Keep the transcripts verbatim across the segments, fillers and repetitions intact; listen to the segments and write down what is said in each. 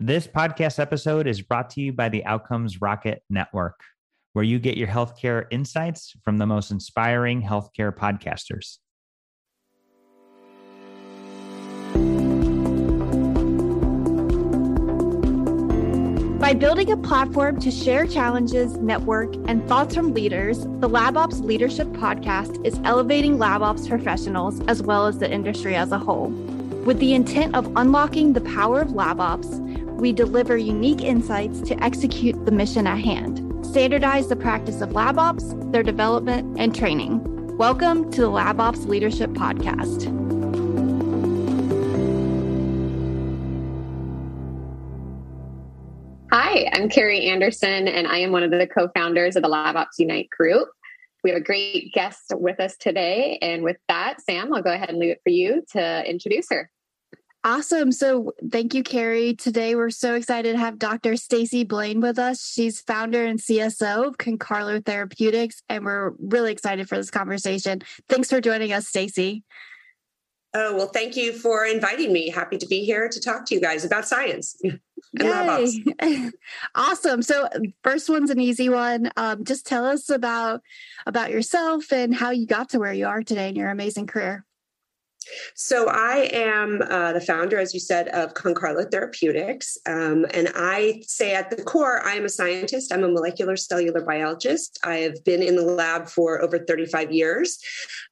This podcast episode is brought to you by the Outcomes Rocket Network, where you get your healthcare insights from the most inspiring healthcare podcasters. By building a platform to share challenges, network, and thoughts from leaders, the LabOps Leadership Podcast is elevating LabOps professionals as well as the industry as a whole. With the intent of unlocking the power of LabOps, we deliver unique insights to execute the mission at hand, standardize the practice of LabOps, their development, and training. Welcome to the LabOps Leadership Podcast. Hi, I'm Carrie Anderson, and I am one of the co-founders of the LabOps Unite group. We have a great guest with us today. And with that, Sam, I'll go ahead and leave it for you to introduce her. Awesome. So thank you, Carrie. Today, we're so excited to have Doctor Stacy Blaine with us. She's founder and C S O of Concarlo Therapeutics, and we're really excited for this conversation. Thanks for joining us, Stacy. Oh, well, thank you for inviting me. Happy to be here to talk to you guys about science and LabOps. Awesome. So first one's an easy one. Um, just tell us about, about yourself and how you got to where you are today in your amazing career. So I am uh, the founder, as you said, of Concarlo Therapeutics. Um, and I say at the core, I am a scientist. I'm a molecular cellular biologist. I have been in the lab for over thirty-five years.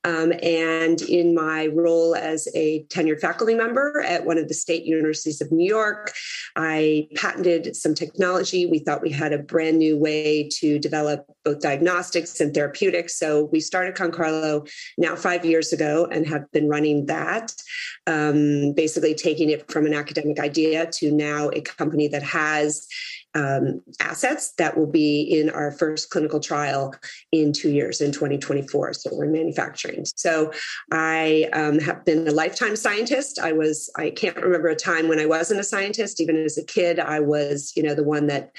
Um, and in my role as a tenured faculty member at one of the state universities of New York, I patented some technology. We thought we had a brand new way to develop both diagnostics and therapeutics. So we started Concarlo now five years ago and have been running that, um, basically taking it from an academic idea to now a company that has um, assets that will be in our first clinical trial in two years in twenty twenty-four. So we're manufacturing. So I um, have been a lifetime scientist. I was, I can't remember a time when I wasn't a scientist. Even as a kid, I was, you know, the one that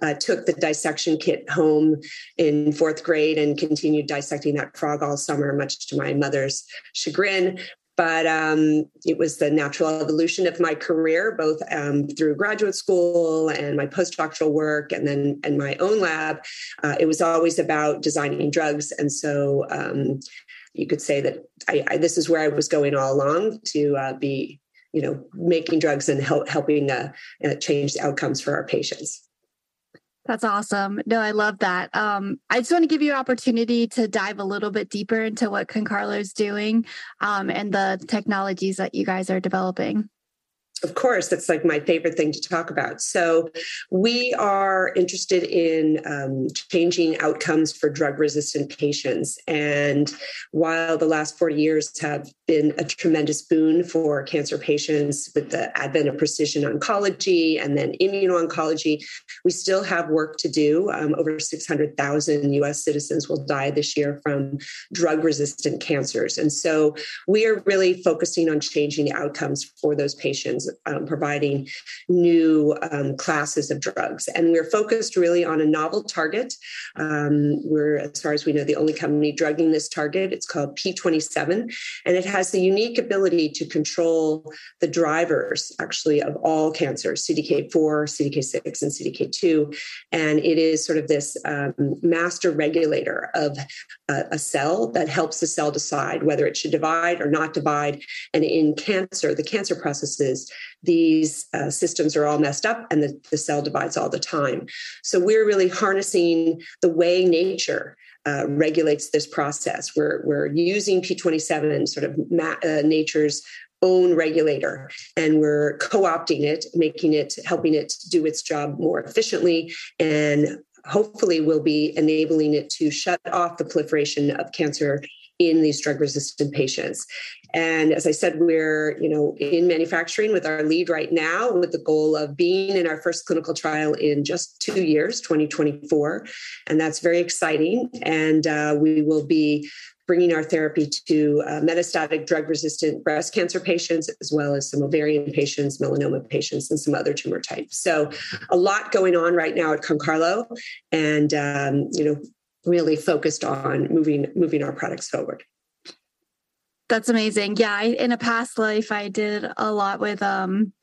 Uh, took the dissection kit home in fourth grade and continued dissecting that frog all summer, much to my mother's chagrin. But um, it was the natural evolution of my career, both um, through graduate school and my postdoctoral work and then and my own lab. Uh, it was always about designing drugs. And so um, you could say that I, I, this is where I was going all along to uh, be, you know, making drugs and help, helping uh, uh, change the outcomes for our patients. That's awesome. No, I love that. Um, I just want to give you an opportunity to dive a little bit deeper into what Concarlo is doing um, and the technologies that you guys are developing. Of course, that's like my favorite thing to talk about. So we are interested in um, changing outcomes for drug-resistant patients. And while the last forty years have been a tremendous boon for cancer patients with the advent of precision oncology and then immuno-oncology, we still have work to do. Um, over six hundred thousand U S citizens will die this year from drug-resistant cancers. And so we are really focusing on changing the outcomes for those patients. Um, providing new um, classes of drugs. And we're focused really on a novel target. Um, we're, as far as we know, the only company drugging this target. It's called P twenty-seven. And it has the unique ability to control the drivers, actually, of all cancers, C D K four, C D K six, and C D K two. And it is sort of this um, master regulator of a, a cell that helps the cell decide whether it should divide or not divide. And in cancer, the cancer processes, these uh, systems are all messed up and the, the cell divides all the time. So we're really harnessing the way nature uh, regulates this process. We're, we're using P twenty-seven, sort of ma- uh, nature's own regulator, and we're co-opting it, making it, helping it do its job more efficiently, and hopefully we'll be enabling it to shut off the proliferation of cancer in these drug-resistant patients. And as I said, we're, you know, in manufacturing with our lead right now with the goal of being in our first clinical trial in just two years, twenty twenty-four. And that's very exciting. And uh, we will be bringing our therapy to uh, metastatic drug-resistant breast cancer patients, as well as some ovarian patients, melanoma patients, and some other tumor types. So a lot going on right now at Concarlo, and, um, you know, really focused on moving moving our products forward. That's amazing. Yeah, I, in a past life, I did a lot with um,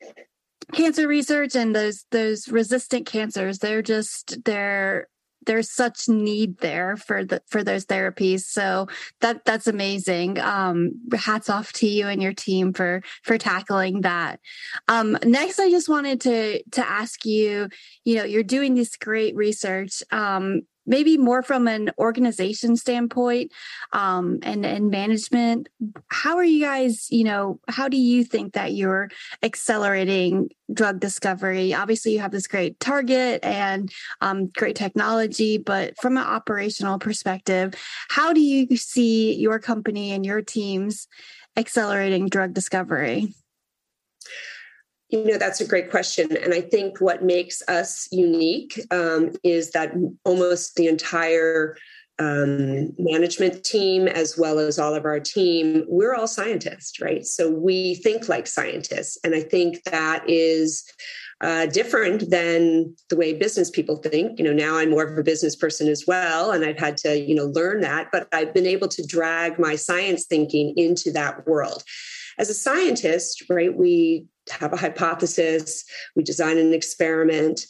cancer research and those those resistant cancers, they're just they're there's such need there for the for those therapies. So that that's amazing. Um, hats off to you and your team for for tackling that. Um, next, I just wanted to to ask you, you know, you're doing this great research, um, maybe more from an organization standpoint um, and and management. How are you guys, you know, how do you think that you're accelerating drug discovery? Obviously, you have this great target and um, great technology, but from an operational perspective, how do you see your company and your teams accelerating drug discovery? You know, that's a great question. And I think what makes us unique um, is that almost the entire um, management team, as well as all of our team, we're all scientists, right? So we think like scientists. And I think that is uh, different than the way business people think. You know, now I'm more of a business person as well, and I've had to, you know, learn that, but I've been able to drag my science thinking into that world. As a scientist, right, we have a hypothesis, we design an experiment.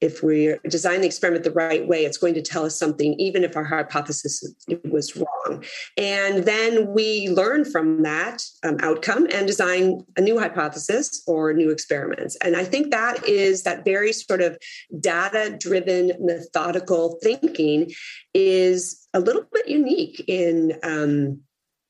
If we design the experiment the right way, it's going to tell us something, even if our hypothesis was wrong. And then we learn from that um, outcome and design a new hypothesis or new experiments. And I think that is that very sort of data-driven, methodical thinking is a little bit unique in um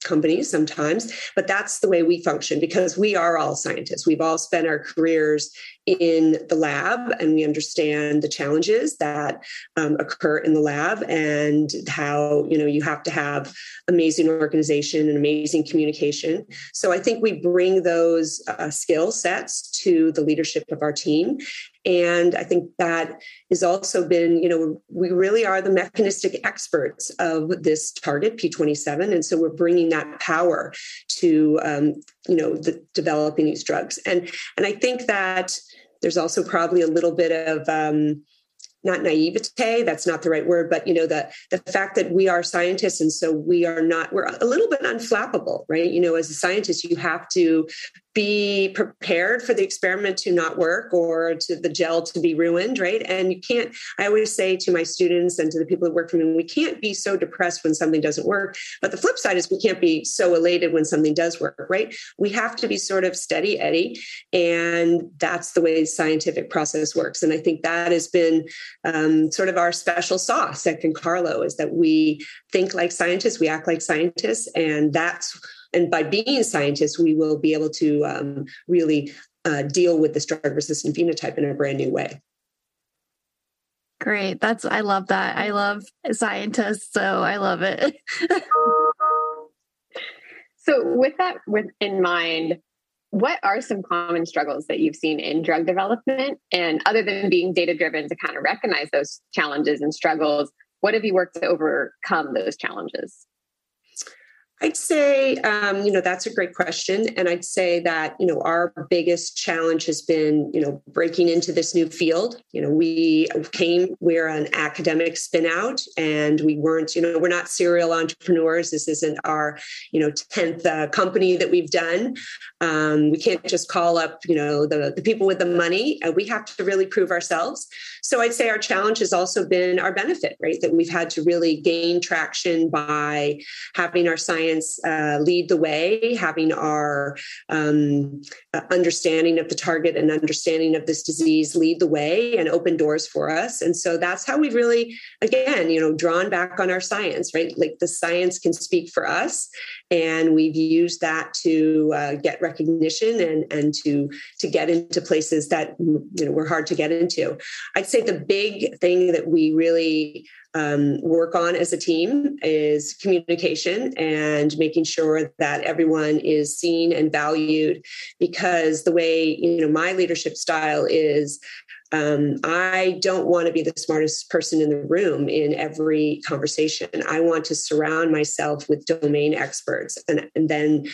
companies sometimes, but that's the way we function because we are all scientists. We've all spent our careers in the lab and we understand the challenges that um, occur in the lab and how, you know, you have to have amazing organization and amazing communication. So I think we bring those uh, skill sets to the leadership of our team. And I think that has also been, you know, we really are the mechanistic experts of this target, P twenty-seven. And so we're bringing that power to, um, you know, the, developing these drugs. And, and I think that there's also probably a little bit of, um, not naivete, that's not the right word, but, you know, the, the fact that we are scientists. And so we are not, we're a little bit unflappable, right? You know, as a scientist, you have to be prepared for the experiment to not work or to the gel to be ruined, right? And you can't, I always say to my students and to the people that work for me, we can't be so depressed when something doesn't work. But the flip side is we can't be so elated when something does work, right? We have to be sort of steady Eddie. And that's the way the scientific process works. And I think that has been um, sort of our special sauce at Concarlo, is that we think like scientists, we act like scientists, and that's And by being scientists, we will be able to um, really uh, deal with this drug-resistant phenotype in a brand new way. Great. That's, I love that. I love scientists, so I love it. So with that with, in mind, what are some common struggles that you've seen in drug development? And other than being data-driven to kind of recognize those challenges and struggles, what have you worked to overcome those challenges? I'd say, um, you know, that's a great question. And I'd say that, you know, our biggest challenge has been, you know, breaking into this new field. You know, we came, we're an academic spin out and we weren't, you know, we're not serial entrepreneurs. This isn't our, you know, tenth uh, company that we've done. Um, we can't just call up, you know, the, the people with the money. Uh, we have to really prove ourselves. So I'd say our challenge has also been our benefit, right? That we've had to really gain traction by having our science Uh, lead the way, having our um, understanding of the target and understanding of this disease lead the way and open doors for us. And so that's how we've really, again, you know, drawn back on our science, right? Like the science can speak for us. And we've used that to uh, get recognition and, and to, to get into places that, you know, were hard to get into. I'd say the big thing that we really Um, work on as a team is communication and making sure that everyone is seen and valued, because the way, you know, my leadership style is um, I don't want to be the smartest person in the room in every conversation. I want to surround myself with domain experts and, and then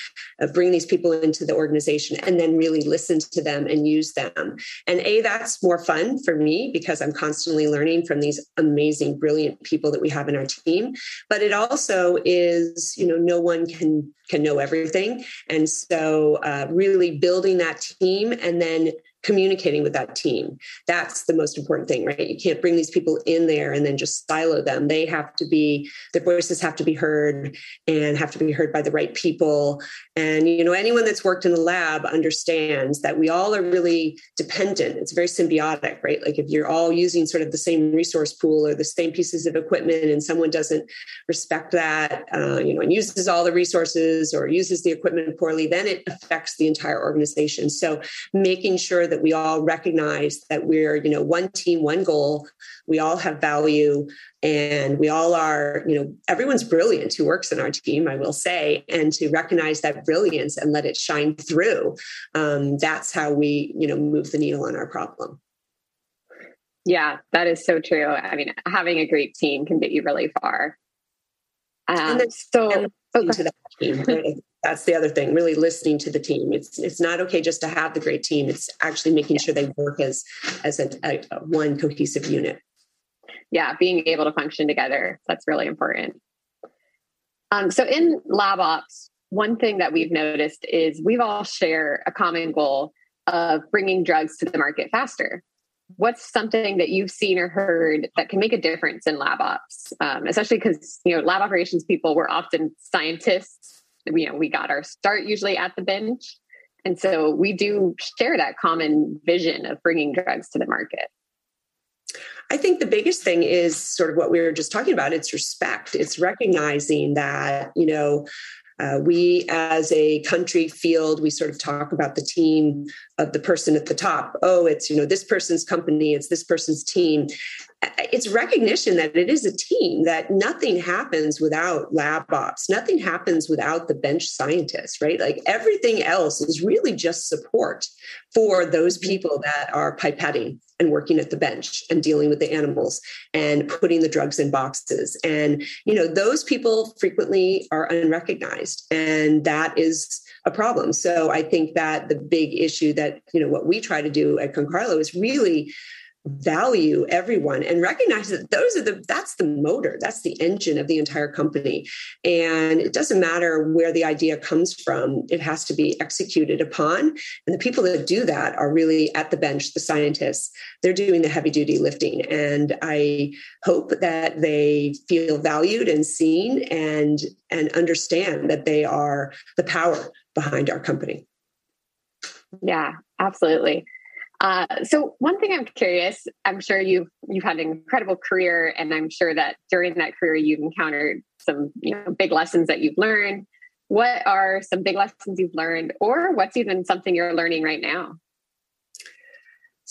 uh, bring these people into the organization and then really listen to them and use them. And A, that's more fun for me because I'm constantly learning from these amazing, brilliant people that we have in our team, but it also is, you know, no one can, can know everything. And so uh, really building that team and then communicating with that team. That's the most important thing, right? You can't bring these people in there and then just silo them. They have to be, their voices have to be heard and have to be heard by the right people. And, you know, anyone that's worked in the lab understands that we all are really dependent. It's very symbiotic, right? Like if you're all using sort of the same resource pool or the same pieces of equipment and someone doesn't respect that, uh, you know, and uses all the resources or uses the equipment poorly, then it affects the entire organization. So making sure that we all recognize that we're, you know, one team, one goal, we all have value, and we all are, you know, everyone's brilliant who works in our team, I will say, and to recognize that brilliance and let it shine through. Um, that's how we, you know, move the needle on our problem. Yeah, that is so true. I mean, having a great team can get you really far. Um, and then, so and okay. to that team, right? That's the other thing, really listening to the team. It's it's not okay just to have the great team. It's actually making sure they work as as a, a, a one cohesive unit. Yeah, being able to function together. That's really important. Um, so in LabOps, one thing that we've noticed is we've all share a common goal of bringing drugs to the market faster. What's something that you've seen or heard that can make a difference in LabOps, um, especially because, you know, lab operations people were often scientists. You know, we got our start usually at the bench. And so we do share that common vision of bringing drugs to the market. I think the biggest thing is sort of what we were just talking about. It's respect. It's recognizing that, you know, Uh, we as a country field, we sort of talk about the team of the person at the top. Oh, it's, you know, this person's company, it's this person's team. It's recognition that it is a team, that nothing happens without lab ops. Nothing happens without the bench scientists, right? Like everything else is really just support for those people that are pipetting and working at the bench and dealing with the animals and putting the drugs in boxes. And, you know, those people frequently are unrecognized, and that is a problem. So I think that the big issue that, you know, what we try to do at Concarlo is really value everyone and recognize that those are the, that's the motor, that's the engine of the entire company. And it doesn't matter where the idea comes from, it has to be executed upon. And the people that do that are really at the bench, the scientists, they're doing the heavy duty lifting. And I hope that they feel valued and seen and, and understand that they are the power behind our company. Yeah, absolutely. Uh, so one thing I'm curious, I'm sure you've, you've had an incredible career, and I'm sure that during that career, you've encountered some, you know, big lessons that you've learned. What are some big lessons you've learned, or what's even something you're learning right now?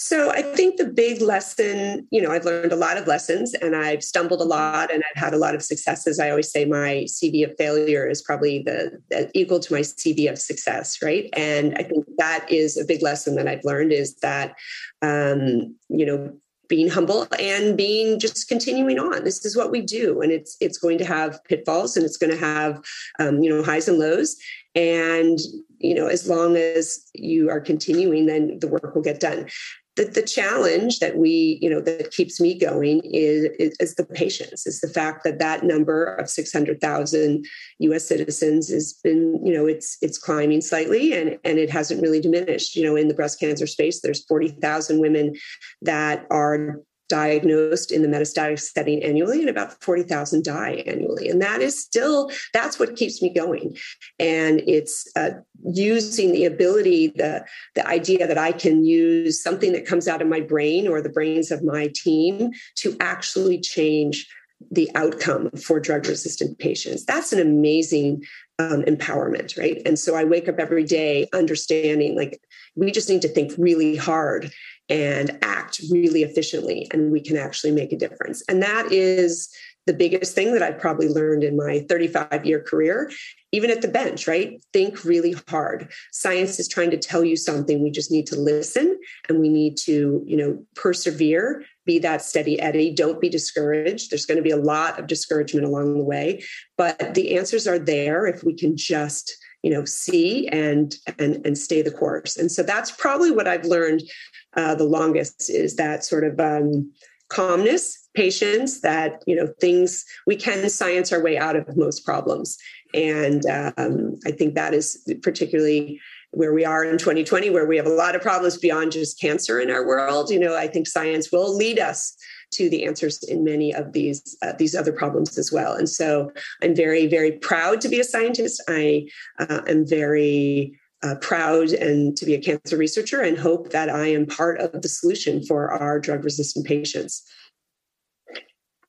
So I think the big lesson, you know, I've learned a lot of lessons, and I've stumbled a lot, and I've had a lot of successes. I always say my C V of failure is probably the, the equal to my C V of success, right? And I think that is a big lesson that I've learned, is that, um, you know, being humble and being just continuing on. This is what we do. And it's, it's going to have pitfalls, and it's going to have, um, you know, highs and lows. And, you know, as long as you are continuing, then the work will get done. The, the challenge that we, you know, that keeps me going is, is, is the patience, is the fact that that number of six hundred thousand U S citizens has been, you know, it's it's climbing slightly, and, and it hasn't really diminished. You know, in the breast cancer space, there's forty thousand women that are diagnosed in the metastatic setting annually, and about forty thousand die annually. And that is still, that's what keeps me going. And it's uh, using the ability, the, the idea that I can use something that comes out of my brain or the brains of my team to actually change the outcome for drug-resistant patients. That's an amazing um, empowerment, right? And so I wake up every day understanding, like, we just need to think really hard and act really efficiently, and we can actually make a difference. And that is the biggest thing that I've probably learned in my thirty-five year career, even at the bench, right? Think really hard. Science is trying to tell you something. We just need to listen, and we need to, you know, persevere, be that steady Eddie. Don't be discouraged. There's going to be a lot of discouragement along the way, but the answers are there if we can just, you know, see and, and, and stay the course. And so that's probably what I've learned Uh, the longest, is that sort of um, calmness, patience, that, you know, things, we can science our way out of most problems. And um, I think that is particularly where we are in twenty twenty, where we have a lot of problems beyond just cancer in our world. You know, I think science will lead us to the answers in many of these uh, these other problems as well. And so I'm very, very proud to be a scientist. I uh, am very uh, proud and to be a cancer researcher, and hope that I am part of the solution for our drug-resistant patients.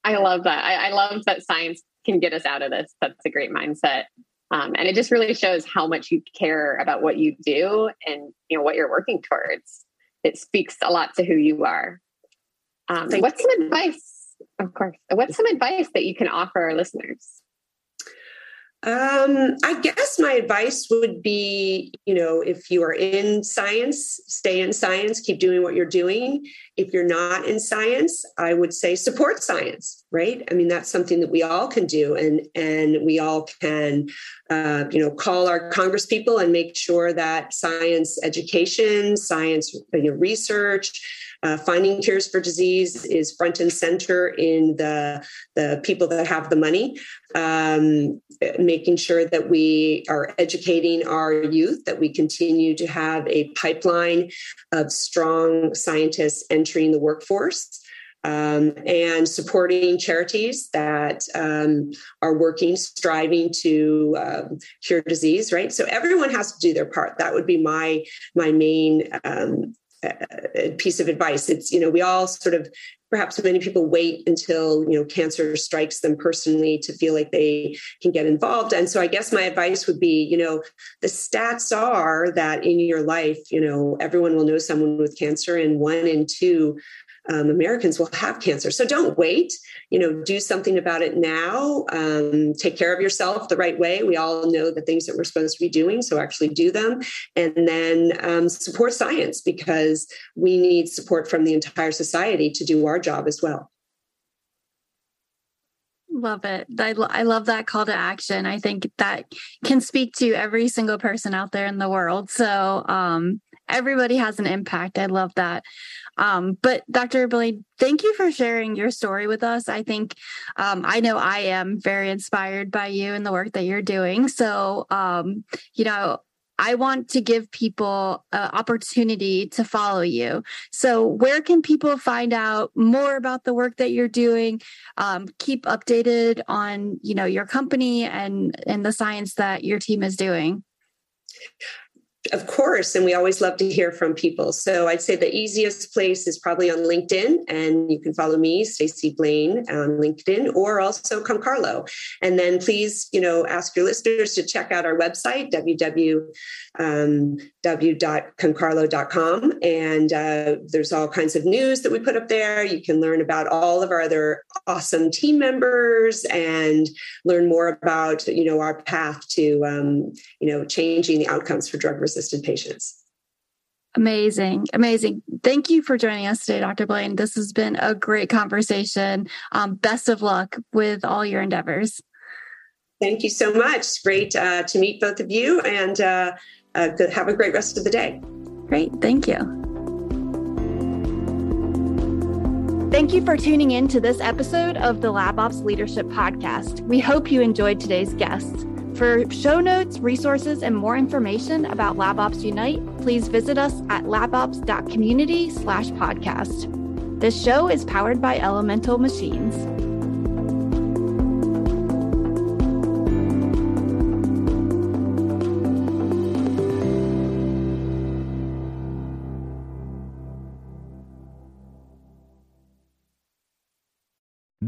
I love that. I, I love that science can get us out of this. That's a great mindset. Um, and it just really shows how much you care about what you do and, you know, what you're working towards. It speaks a lot to who you are. Um, what's some advice, of course, what's some advice that you can offer our listeners? Um, I guess my advice would be, you know, if you are in science, stay in science, keep doing what you're doing. If you're not in science, I would say support science, right? I mean, that's something that we all can do, and, and we all can, uh, you know, call our congresspeople and make sure that science education, science you know, research, Uh, finding cures for disease is front and center in the, the people that have the money, um, making sure that we are educating our youth, that we continue to have a pipeline of strong scientists entering the workforce, um, and supporting charities that um, are working, striving to um, cure disease, right? So everyone has to do their part. That would be my, my main um a piece of advice. It's, you know, we all sort of, perhaps many people wait until, you know, cancer strikes them personally to feel like they can get involved. And so I guess my advice would be, you know, the stats are that in your life, you know, everyone will know someone with cancer, and one in two Um, Americans will have cancer. So don't wait, you know, do something about it now. Um, take care of yourself the right way. We all know the things that we're supposed to be doing, so actually do them. And then um, support science, because we need support from the entire society to do our job as well. Love it. I, lo- I love that call to action. I think that can speak to every single person out there in the world. So, um, everybody has an impact. I love that. Um, but Doctor Blaine, thank you for sharing your story with us. I think, um, I know I am very inspired by you and the work that you're doing. So, um, you know, I want to give people an opportunity to follow you. So where can people find out more about the work that you're doing, um, keep updated on, you know, your company and, and the science that your team is doing? Of course. And we always love to hear from people. So I'd say the easiest place is probably on LinkedIn, and you can follow me, Stacy Blaine, on LinkedIn, or also Concarlo. And then please, you know, ask your listeners to check out our website, w w w dot concarlo dot com. And uh, there's all kinds of news that we put up there. You can learn about all of our other awesome team members and learn more about, you know, our path to, um, you know, changing the outcomes for drug resistant patients. Amazing. Amazing. Thank you for joining us today, Doctor Blaine. This has been a great conversation. Um, best of luck with all your endeavors. Thank you so much. It's great uh, to meet both of you, and uh, uh, have a great rest of the day. Great. Thank you. Thank you for tuning in to this episode of the LabOps Leadership Podcast. We hope you enjoyed today's guest. For show notes, resources, and more information about LabOps Unite, please visit us at labops.community slash podcast. This show is powered by Elemental Machines.